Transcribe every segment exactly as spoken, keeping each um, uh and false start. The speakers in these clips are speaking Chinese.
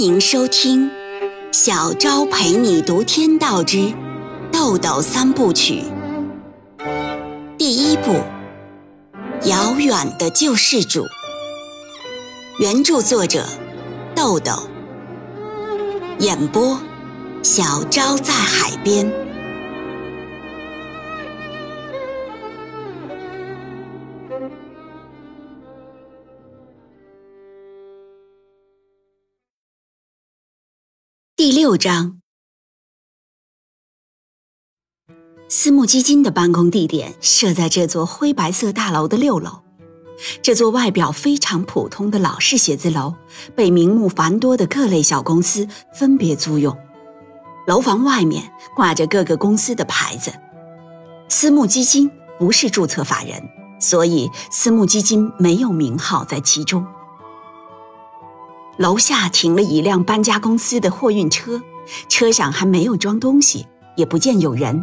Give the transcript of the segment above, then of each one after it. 迎收听小昭陪你读天道之豆豆三部曲。第一部，遥远的救世主，原著作者豆豆，演播小昭在海边。第六章，私募基金的办公地点设在这座灰白色大楼的六楼。这座外表非常普通的老式写字楼被名目繁多的各类小公司分别租用，楼房外面挂着各个公司的牌子。私募基金不是注册法人，所以私募基金没有名号在其中。楼下停了一辆搬家公司的货运车，车上还没有装东西，也不见有人。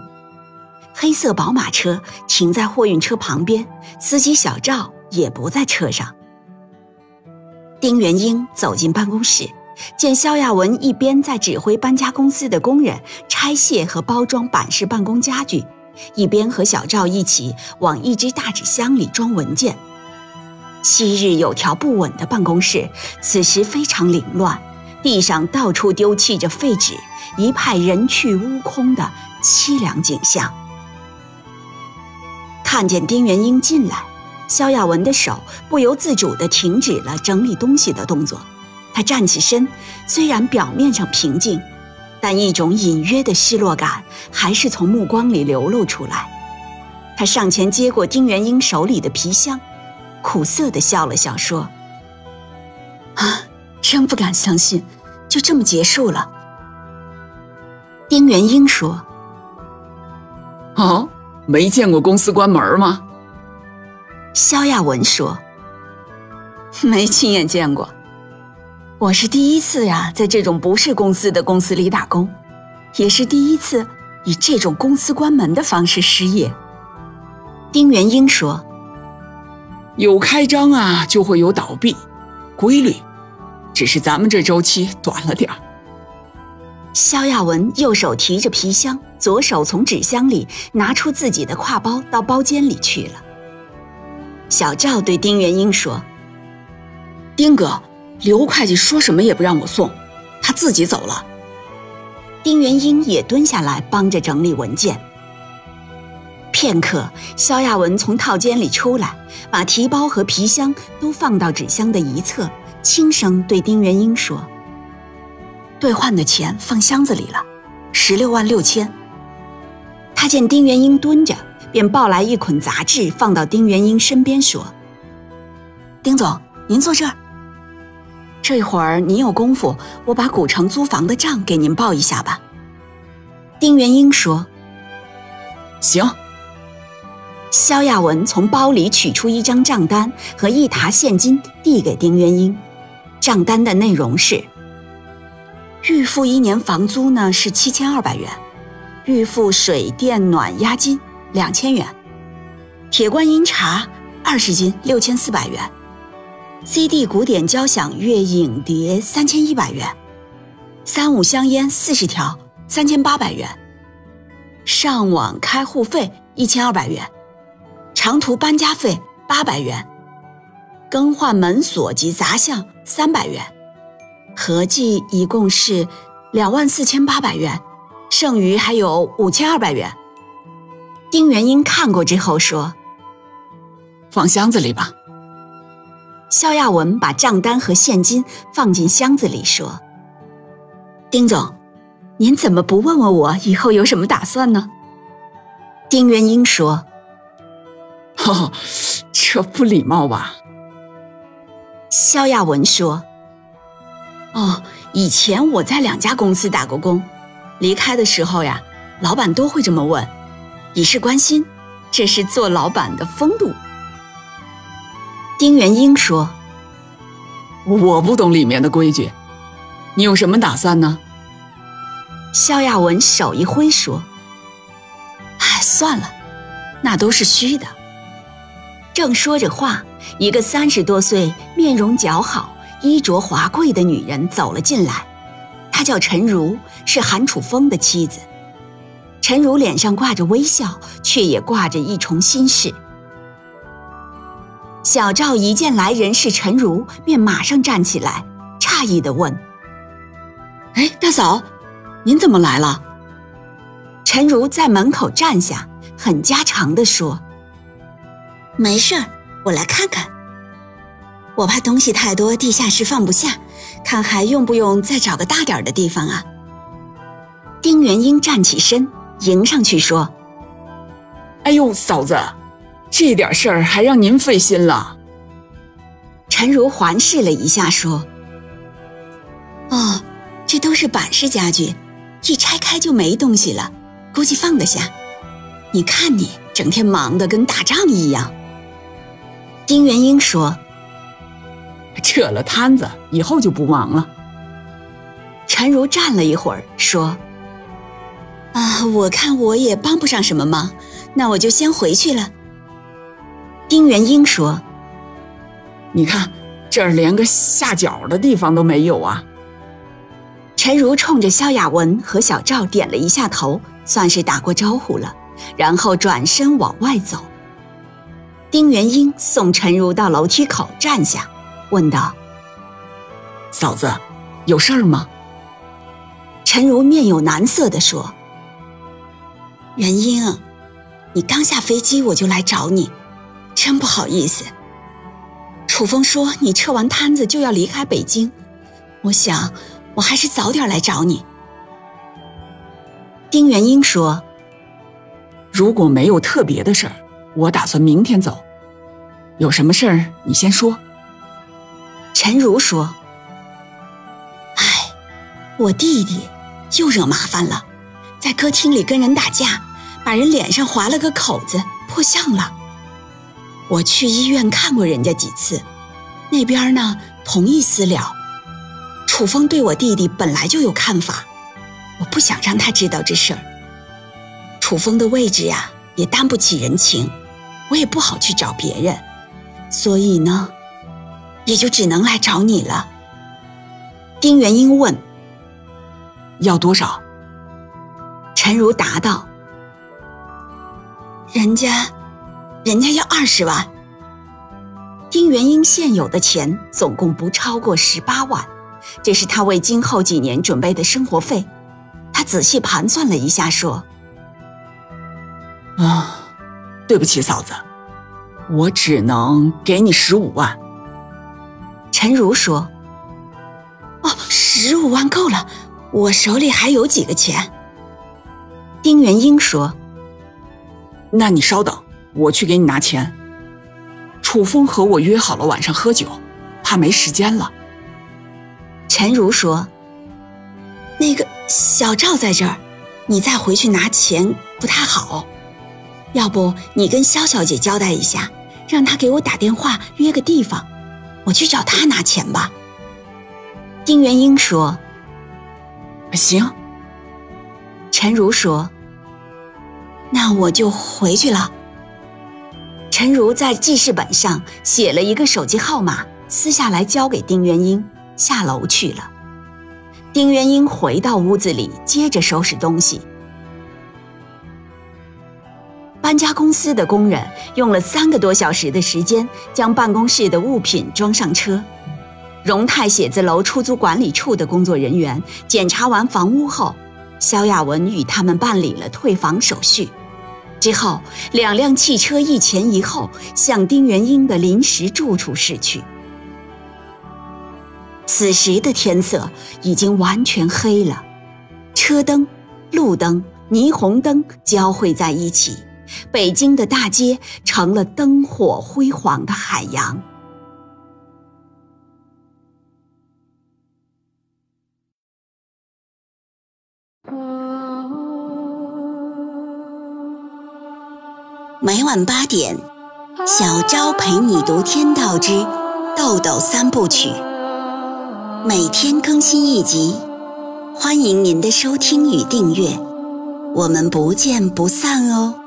黑色宝马车停在货运车旁边，司机小赵也不在车上。丁元英走进办公室，见肖亚文一边在指挥搬家公司的工人拆卸和包装板式办公家具，一边和小赵一起往一只大纸箱里装文件。昔日有条不紊的办公室此时非常凌乱，地上到处丢弃着废纸，一派人去屋空的凄凉景象。看见丁元英进来，肖亚文的手不由自主地停止了整理东西的动作。他站起身，虽然表面上平静，但一种隐约的失落感还是从目光里流露出来。他上前接过丁元英手里的皮箱，苦涩地笑了笑说，啊，真不敢相信，就这么结束了。丁元英说，哦，没见过公司关门吗？肖亚文说，没亲眼见过，我是第一次呀、啊、在这种不是公司的公司里打工，也是第一次以这种公司关门的方式失业。丁元英说，有开张啊就会有倒闭，规律，只是咱们这周期短了点儿。肖亚文右手提着皮箱，左手从纸箱里拿出自己的挎包到包间里去了。小赵对丁元英说，丁哥，刘会计说什么也不让我送，他自己走了。丁元英也蹲下来帮着整理文件。片刻，肖亚文从套间里出来，把提包和皮箱都放到纸箱的一侧，轻声对丁元英说，兑换的钱放箱子里了，十六万六千。他见丁元英蹲着，便抱来一捆杂志放到丁元英身边说，丁总，您坐这儿，这会儿您有功夫，我把古城租房的账给您报一下吧。丁元英说，行。肖亚文从包里取出一张账单和一沓现金递给丁元英。账单的内容是，预付一年房租呢是七千二百元，预付水电暖押金两千元，铁观音茶二十斤六千四百元， C D 古典交响乐影碟三千一百元，三五香烟四十条三千八百元，上网开户费一千二百元，长途搬家费八百元，更换门锁及杂项三百元，合计一共是两万四千八百元，剩余还有五千二百元。丁元英看过之后说，放箱子里吧。肖亚文把账单和现金放进箱子里说，丁总，您怎么不问问我以后有什么打算呢？丁元英说，哦，这不礼貌吧。肖亚文说，哦，以前我在两家公司打过工，离开的时候呀，老板都会这么问，以示关心，这是做老板的风度。丁元英说，我不懂里面的规矩，你有什么打算呢？肖亚文手一挥说，哎，算了，那都是虚的。正说着话，一个三十多岁面容姣好衣着华贵的女人走了进来，她叫陈如，是韩楚风的妻子。陈如脸上挂着微笑，却也挂着一重心事。小赵一见来人是陈如，便马上站起来，诧异地问：“哎，大嫂，您怎么来了？”陈如在门口站下，很家常地说：“没事儿，我来看看。我怕东西太多，地下室放不下，看还用不用再找个大点的地方啊。”丁元英站起身，迎上去说：“哎呦，嫂子，这点事儿还让您费心了。”陈如环视了一下说：“哦，这都是板式家具，一拆开就没东西了，估计放得下。你看你整天忙得跟打仗一样。”丁元英说：“撤了摊子以后就不忙了。”陈如站了一会儿说：“啊，我看我也帮不上什么忙，那我就先回去了。”丁元英说：“你看，这儿连个下脚的地方都没有啊。”陈如冲着萧雅文和小赵点了一下头，算是打过招呼了，然后转身往外走。丁元英送陈如到楼梯口站下，问道：“嫂子，有事儿吗？”陈如面有难色地说：“元英，你刚下飞机我就来找你，真不好意思。楚风说你撤完摊子就要离开北京，我想我还是早点来找你。”丁元英说：“如果没有特别的事儿，我打算明天走。有什么事儿你先说。”陈如说：“哎，我弟弟又惹麻烦了，在歌厅里跟人打架，把人脸上划了个口子，破相了。我去医院看过人家几次，那边呢同意私了。楚风对我弟弟本来就有看法，我不想让他知道这事儿。楚风的位置呀、啊、也担不起人情，我也不好去找别人，所以呢也就只能来找你了。”丁元英问：“要多少？”陈如答道：“人家人家要二十万。”丁元英现有的钱总共不超过十八万，这是他为今后几年准备的生活费。他仔细盘算了一下，说：“啊，对不起，嫂子，我只能给你十五万。”陈如说：“哦，十五万够了，我手里还有几个钱。”丁元英说：“那你稍等。”我去给你拿钱，楚风和我约好了晚上喝酒，怕没时间了。陈如说：“那个小赵在这儿，你再回去拿钱不太好，要不你跟肖小姐交代一下，让她给我打电话约个地方，我去找她拿钱吧。”丁元英说：“行。”陈如说：“那我就回去了。”陈如在记事本上写了一个手机号码，撕下来交给丁元英，下楼去了。丁元英回到屋子里，接着收拾东西。搬家公司的工人用了三个多小时的时间，将办公室的物品装上车。荣泰写字楼出租管理处的工作人员检查完房屋后，肖亚文与他们办理了退房手续。之后，两辆汽车一前一后向丁元英的临时住处驶去。此时的天色已经完全黑了，车灯、路灯、霓虹灯交汇在一起，北京的大街成了灯火辉煌的海洋。每晚八点，小昭陪你读天道之豆豆三部曲，每天更新一集，欢迎您的收听与订阅，我们不见不散哦。